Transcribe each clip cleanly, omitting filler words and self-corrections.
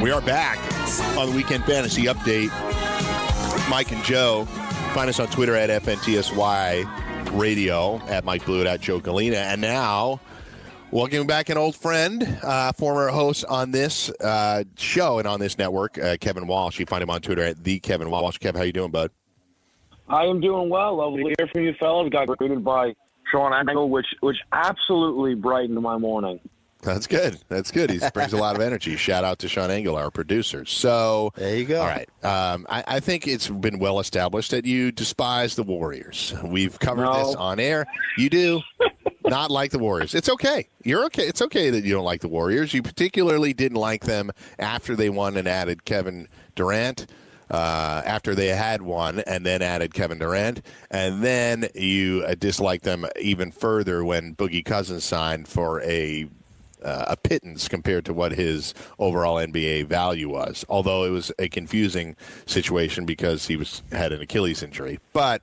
We are back on the Weekend Fantasy Update. Mike and Joe. Find us on Twitter at FNTSY Radio, at Mike Blewett, at Joe Galena. And now, welcoming back an old friend, former host on this show and on this network, Kevin Walsh. You find him on Twitter at TheKevinWalsh. Kev, how you doing, bud? I am doing well. Lovely to hear from you, fellas. Got greeted by Sean Engel, which absolutely brightened my morning. That's good. That's good. He brings a lot of energy. Shout out to Sean Engel, our producer. So there you go. All right. I think it's been well established that you despise the Warriors. We've covered this on air. You do not like the Warriors. It's okay. You're okay. It's okay that you don't like the Warriors. You particularly didn't like them after they won and added Kevin Durant. After they had won and then added Kevin Durant. And then you disliked them even further when Boogie Cousins signed for a pittance compared to what his overall NBA value was, although it was a confusing situation because he had an Achilles injury. But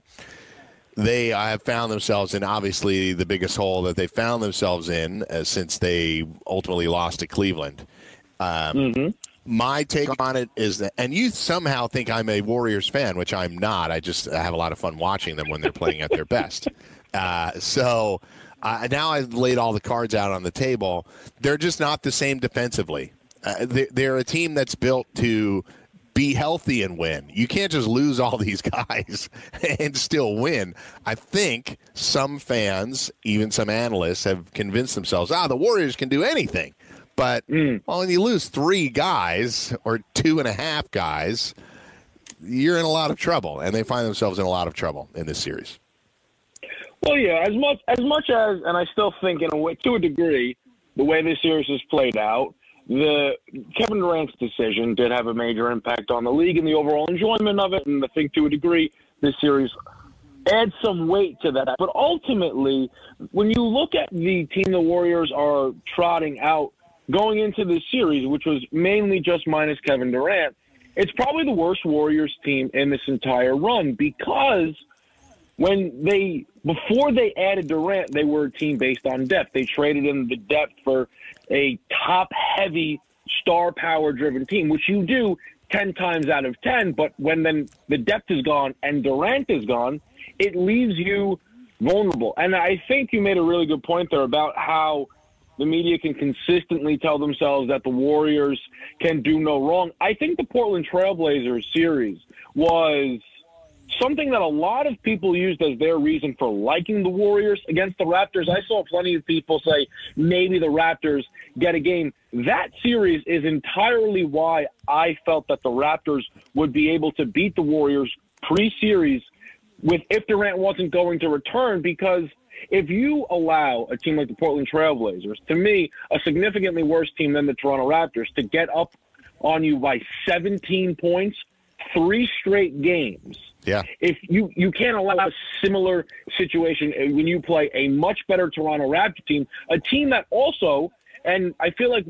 they have found themselves in, obviously, the biggest hole that they found themselves in since they ultimately lost to Cleveland. My take on it is that, and you somehow think I'm a Warriors fan, which I'm not. I have a lot of fun watching them when they're playing at their best. So now I've laid all the cards out on the table. They're just not the same defensively. They're a team that's built to be healthy and win. You can't just lose all these guys and still win. I think some fans, even some analysts, have convinced themselves, the Warriors can do anything. But when you lose three guys or 2.5 guys, you're in a lot of trouble, and they find themselves in a lot of trouble in this series. Well, yeah, as much as, and I still think in a way, to a degree, the way this series has played out, the Kevin Durant's decision did have a major impact on the league and the overall enjoyment of it, and I think to a degree this series adds some weight to that. But ultimately, when you look at the team the Warriors are trotting out going into this series, which was mainly just minus Kevin Durant, it's probably the worst Warriors team in this entire run because before they added Durant, they were a team based on depth. They traded in the depth for a top-heavy, star-power-driven team, which you do 10 times out of 10, but when then the depth is gone and Durant is gone, it leaves you vulnerable. And I think you made a really good point there about how the media can consistently tell themselves that the Warriors can do no wrong. I think the Portland Trail Blazers series was something that a lot of people used as their reason for liking the Warriors against the Raptors. I saw plenty of people say maybe the Raptors get a game. That series is entirely why I felt that the Raptors would be able to beat the Warriors pre-series if Durant wasn't going to return, because if you allow a team like the Portland Trail Blazers, to me, a significantly worse team than the Toronto Raptors, to get up on you by 17 points, 3 straight games, if you can't allow a similar situation when you play a much better Toronto Raptors team, a team that also, and I feel like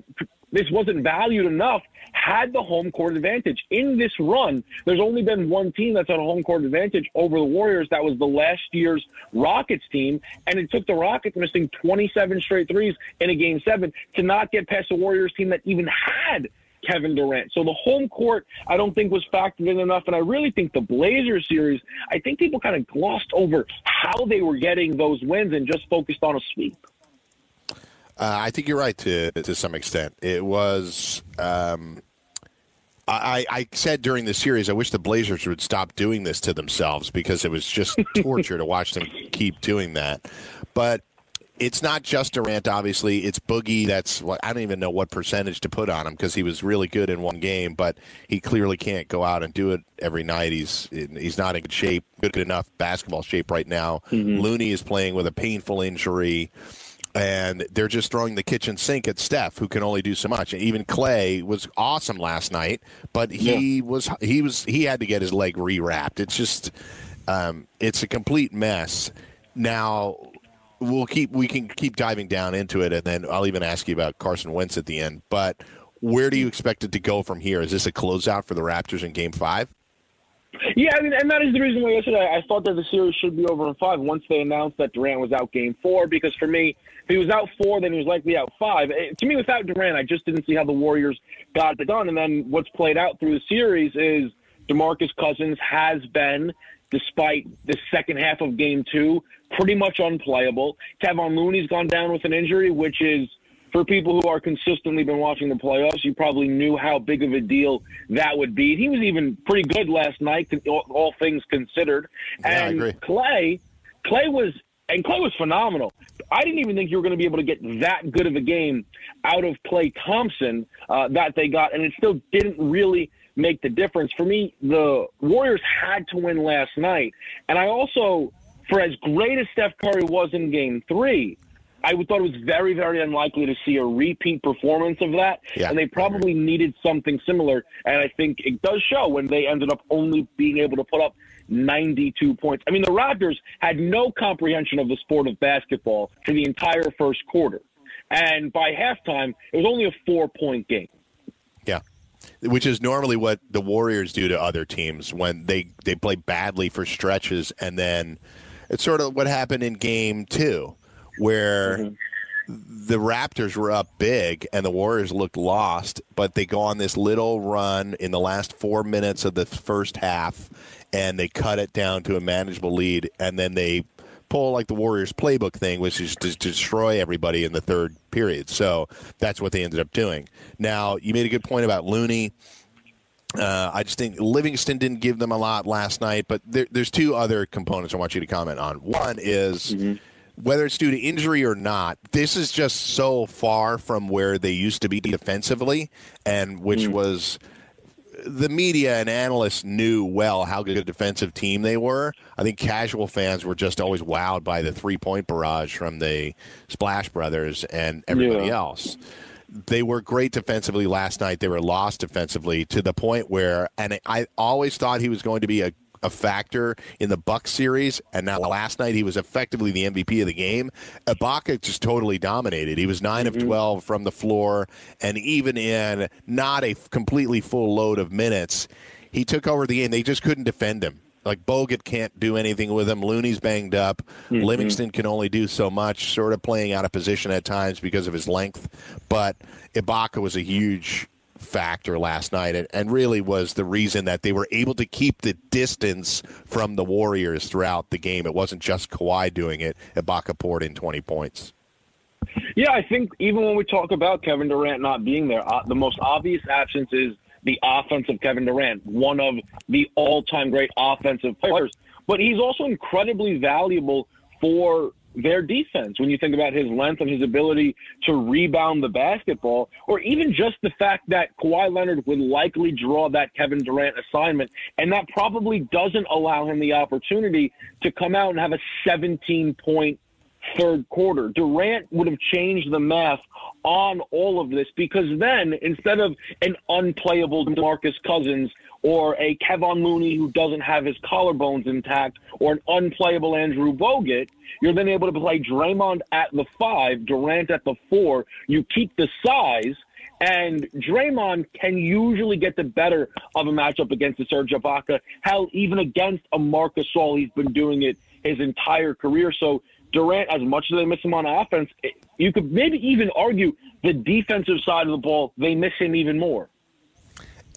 this wasn't valued enough, had the home court advantage. In this run, there's only been one team that's had a home court advantage over the Warriors. That was the last year's Rockets team, and it took the Rockets missing 27 straight threes in a Game 7 to not get past the Warriors team that even had Kevin Durant. So the home court, I don't think, was factored in enough, and I really think the Blazers series, I think people kind of glossed over how they were getting those wins and just focused on a sweep. I think you're right to some extent. It was I said during the series, I wish the Blazers would stop doing this to themselves because it was just torture to watch them keep doing that. But it's not just Durant, obviously. It's Boogie. I don't even know what percentage to put on him because he was really good in one game, but he clearly can't go out and do it every night. He's not in good enough basketball shape right now. Looney is playing with a painful injury. And they're just throwing the kitchen sink at Steph, who can only do so much. And even Clay was awesome last night, but he had to get his leg rewrapped. It's just it's a complete mess. Now we can keep diving down into it, and then I'll even ask you about Carson Wentz at the end. But where do you expect it to go from here? Is this a closeout for the Raptors in Game 5? Yeah, I mean, and that is the reason why yesterday I thought that the series should be over in 5 once they announced that Durant was out Game 4, because for me, if he was out 4, then he was likely out 5. To me, without Durant, I just didn't see how the Warriors got it done. And then what's played out through the series is DeMarcus Cousins has been, despite the second half of Game 2, pretty much unplayable. Kevin Looney's gone down with an injury, which is, for people who are consistently been watching the playoffs, you probably knew how big of a deal that would be. He was even pretty good last night, all things considered. Yeah, and I agree. Clay was phenomenal. I didn't even think you were going to be able to get that good of a game out of Clay Thompson that they got, and it still didn't really make the difference. For me, the Warriors had to win last night. And I also, for as great as Steph Curry was in Game 3, I thought it was very, very unlikely to see a repeat performance of that, and they probably needed something similar, and I think it does show when they ended up only being able to put up 92 points. I mean, the Raptors had no comprehension of the sport of basketball for the entire first quarter, and by halftime, it was only a 4-point game. Yeah, which is normally what the Warriors do to other teams when they play badly for stretches, and then it's sort of what happened in Game 2. Where the Raptors were up big and the Warriors looked lost, but they go on this little run in the last 4 minutes of the first half, and they cut it down to a manageable lead, and then they pull like the Warriors playbook thing, which is to destroy everybody in the third period. So that's what they ended up doing. Now, you made a good point about Looney. I just think Livingston didn't give them a lot last night, but there's two other components I want you to comment on. One is... whether it's due to injury or not, this is just so far from where they used to be defensively, and which was the media and analysts knew well how good a defensive team they were. I think casual fans were just always wowed by the three-point barrage from the Splash Brothers and everybody else. They were great defensively last night. They were lost defensively to the point where, and I always thought he was going to be a factor in the Bucks series, and now last night he was effectively the MVP of the game. Ibaka just totally dominated. He was 9 of 12 from the floor, and even in not a completely full load of minutes, he took over the game. They just couldn't defend him. Like, Bogut can't do anything with him. Looney's banged up. Livingston can only do so much, sort of playing out of position at times because of his length. But Ibaka was a huge factor last night, and really was the reason that they were able to keep the distance from the Warriors throughout the game. It wasn't just Kawhi doing it. Ibaka poured in 20 points. Yeah, I think even when we talk about Kevin Durant not being there, the most obvious absence is the offense of Kevin Durant, one of the all-time great offensive players. But he's also incredibly valuable for their defense when you think about his length and his ability to rebound the basketball, or even just the fact that Kawhi Leonard would likely draw that Kevin Durant assignment, and that probably doesn't allow him the opportunity to come out and have a 17-point third quarter. Durant would have changed the math on all of this, because then instead of an unplayable DeMarcus Cousins or a Kevon Looney who doesn't have his collarbones intact, or an unplayable Andrew Bogut, you're then able to play Draymond at the 5, Durant at the 4. You keep the size, and Draymond can usually get the better of a matchup against a Serge Ibaka. Hell, even against a Marcus Saul, he's been doing it his entire career. So Durant, as much as they miss him on offense, you could maybe even argue the defensive side of the ball, they miss him even more.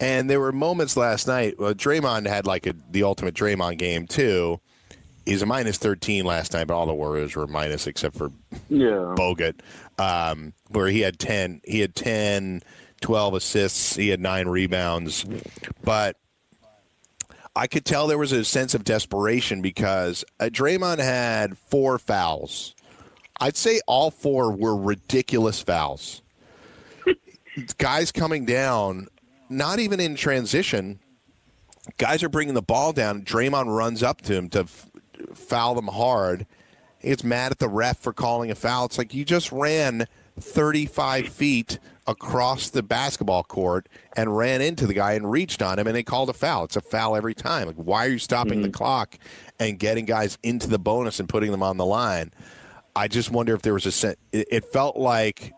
And there were moments last night. Draymond had like the ultimate Draymond game, too. He's a minus 13 last night, but all the Warriors were minus except for Bogut, where he had 10. He had 10, 12 assists. He had 9 rebounds. But I could tell there was a sense of desperation because Draymond had 4 fouls. I'd say all 4 were ridiculous fouls. Guys coming down, not even in transition. Guys are bringing the ball down. Draymond runs up to him to foul them hard. He gets mad at the ref for calling a foul. It's like you just ran 35 feet across the basketball court and ran into the guy and reached on him, and they called a foul. It's a foul every time. Like, why are you stopping the clock and getting guys into the bonus and putting them on the line? I just wonder if there was it felt like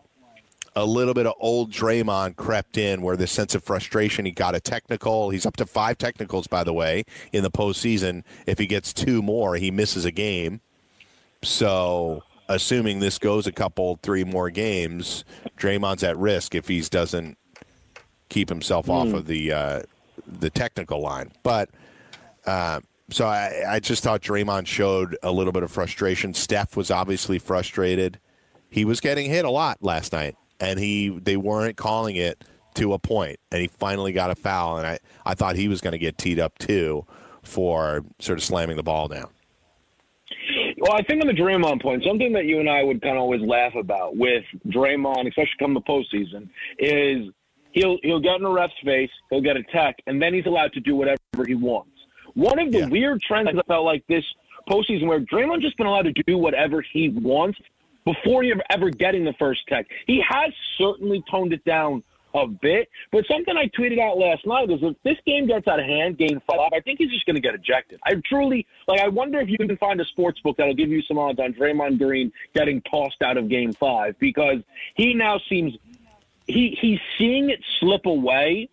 a little bit of old Draymond crept in, where the sense of frustration, he got a technical. He's up to 5 technicals, by the way, in the postseason. If he gets 2 more, he misses a game. So assuming this goes 3 more games, Draymond's at risk if he doesn't keep himself off of the technical line. But so I just thought Draymond showed a little bit of frustration. Steph was obviously frustrated. He was getting hit a lot last night, and they weren't calling it to a point, and he finally got a foul, and I thought he was going to get teed up too for sort of slamming the ball down. Well, I think on the Draymond point, something that you and I would kind of always laugh about with Draymond, especially come the postseason, is he'll get in a ref's face, he'll get a tech, and then he's allowed to do whatever he wants. One of the weird trends I felt like this postseason, where Draymond's just been allowed to do whatever he wants before you're ever getting the first tech. He has certainly toned it down a bit, but something I tweeted out last night is if this game gets out of hand, game 5, I think he's just going to get ejected. I truly, I wonder if you can find a sports book that'll give you some odds on Draymond Green getting tossed out of game 5, because he now seems, he's seeing it slip away,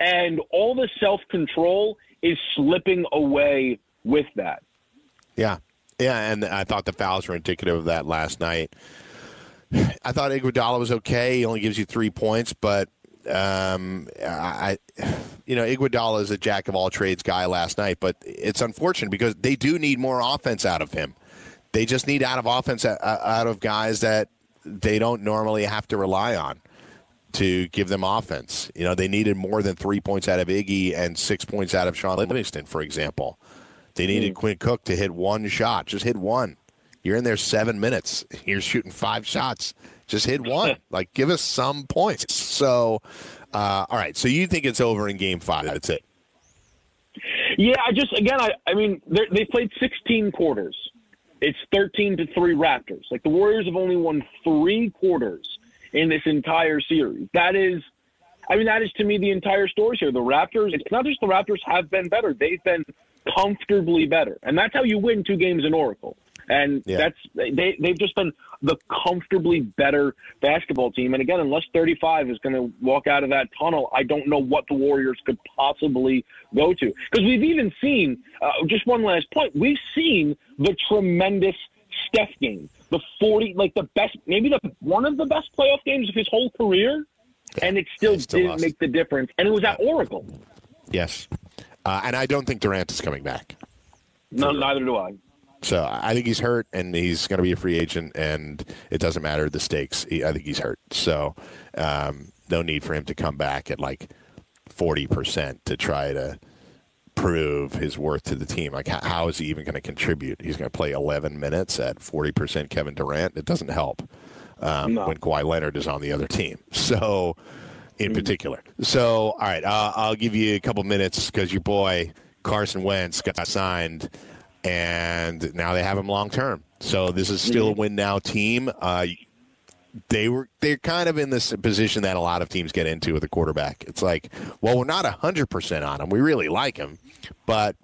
and all the self-control is slipping away with that. Yeah, and I thought the fouls were indicative of that last night. I thought Iguodala was okay. He only gives you 3 points, but Iguodala is a jack of all trades guy last night, but it's unfortunate because they do need more offense out of him. They just need out of guys that they don't normally have to rely on to give them offense. You know, they needed more than 3 points out of Iggy and 6 points out of Sean Livingston, for example. They needed Quinn Cook to hit 1 shot. Just hit 1. You're in there 7 minutes. You're shooting 5 shots. Just hit 1. Like, give us some points. So, all right. So you think it's over in game 5. That's it. Yeah, they played 16 quarters. It's 13-3 Raptors. Like, the Warriors have only won 3 quarters in this entire series. That is to me the entire story here. The Raptors, it's not just the Raptors have been better. They've been comfortably better, and that's how you win 2 games in Oracle. And they've just been the comfortably better basketball team. And again, unless 35 is going to walk out of that tunnel, I don't know what the Warriors could possibly go to, because we've even seen just one last point. We've seen the tremendous Steph game, the 40, like the best, maybe one of the best playoff games of his whole career, and it still didn't make the difference. And it was at Oracle. Yes. And I don't think Durant is coming back. No, neither do I. So I think he's hurt, and he's going to be a free agent, and it doesn't matter the stakes. I think he's hurt. So no need for him to come back at 40% to try to prove his worth to the team. Like, how is he even going to contribute? He's going to play 11 minutes at 40% Kevin Durant. It doesn't help when Kawhi Leonard is on the other team. So – in particular. So, all right, I'll give you a couple minutes because your boy Carson Wentz got signed, and now they have him long-term. So this is still a win-now team. They're kind of in this position that a lot of teams get into with a quarterback. It's like, well, we're not 100% on him. We really like him, but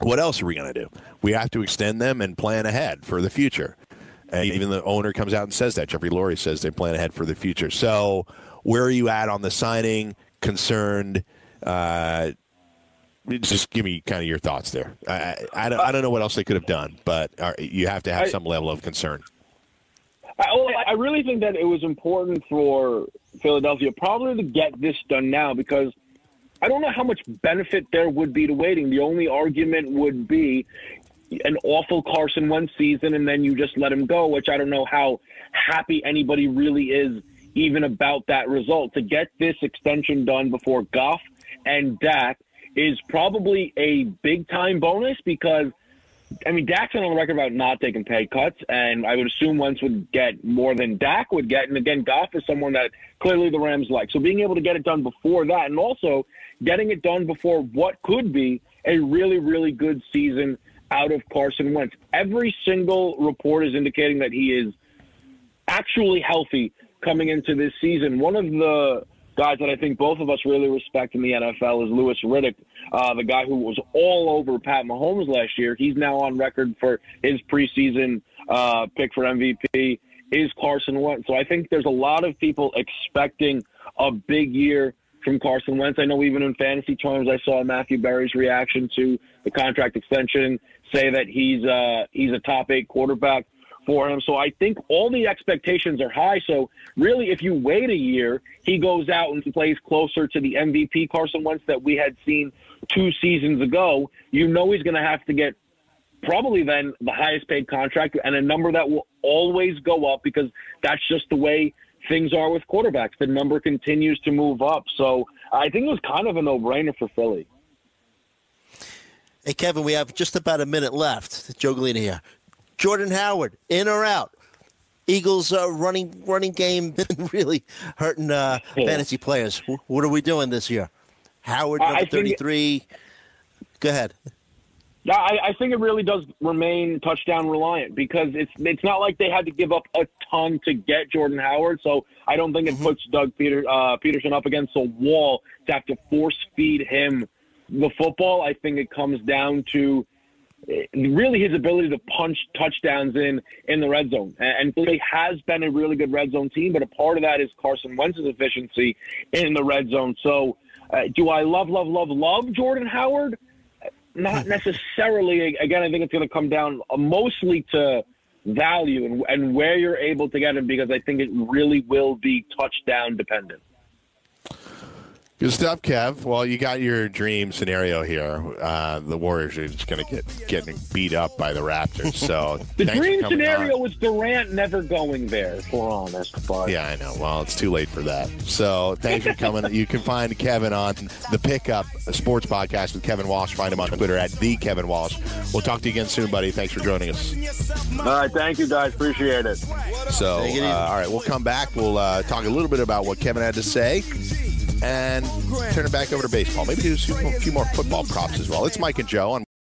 what else are we going to do? We have to extend them and plan ahead for the future. And even the owner comes out and says that. Jeffrey Lurie says they plan ahead for the future. So where are you at on the signing? Concerned? Just give me kind of your thoughts there. I don't know what else they could have done, but you have to have some level of concern. I really think that it was important for Philadelphia probably to get this done now, because I don't know how much benefit there would be to waiting. The only argument would be an awful Carson Wentz season, and then you just let him go, which I don't know how happy anybody really is even about that result. To get this extension done before Goff and Dak is probably a big-time bonus, because, Dak's been on the record about not taking pay cuts, and I would assume Wentz would get more than Dak would get. And, again, Goff is someone that clearly the Rams like. So being able to get it done before that, and also getting it done before what could be a really, really good season out of Carson Wentz. Every single report is indicating that he is actually healthy coming into this season. One of the guys that I think both of us really respect in the NFL is Lewis Riddick, the guy who was all over Pat Mahomes last year. He's now on record for his preseason pick for MVP is Carson Wentz. So I think there's a lot of people expecting a big year from Carson Wentz. I know even in fantasy terms, I saw Matthew Berry's reaction to the contract extension say that he's a top 8 quarterback for him. So I think all the expectations are high. So really, if you wait a year, he goes out and plays closer to the MVP Carson Wentz that we had seen 2 seasons ago. You know he's going to have to get probably then the highest paid contract and a number that will always go up because that's just the way things are with quarterbacks. The number continues to move up. So I think it was kind of a no-brainer for Philly. Hey, Kevin, we have just about a minute left. Joe Galena here. Jordan Howard, in or out? Eagles running game been really hurting fantasy players. What are we doing this year? Howard, number 33. Go ahead. Yeah, I think it really does remain touchdown reliant because it's not like they had to give up a ton to get Jordan Howard. So I don't think it puts Doug Peterson up against a wall to have to force feed him the football. I think it comes down to really his ability to punch touchdowns in the red zone. And Philly has been a really good red zone team, but a part of that is Carson Wentz's efficiency in the red zone. So do I love Jordan Howard? Not necessarily. Again, I think it's going to come down mostly to value and where you're able to get him because I think it really will be touchdown dependent. Good stuff, Kev. Well, you got your dream scenario here. The Warriors are just going to get beat up by the Raptors. So the dream scenario was Durant never going there, if we're honest. But yeah, I know. Well, it's too late for that. So thanks for coming. You can find Kevin on the Pickup Sports Podcast with Kevin Walsh. Find him on Twitter at TheKevinWalsh. We'll talk to you again soon, buddy. Thanks for joining us. All right. Thank you, guys. Appreciate it. So, all right. We'll come back. We'll talk a little bit about what Kevin had to say. And turn it back over to baseball. Maybe do a few more football props as well. It's Mike and Joe on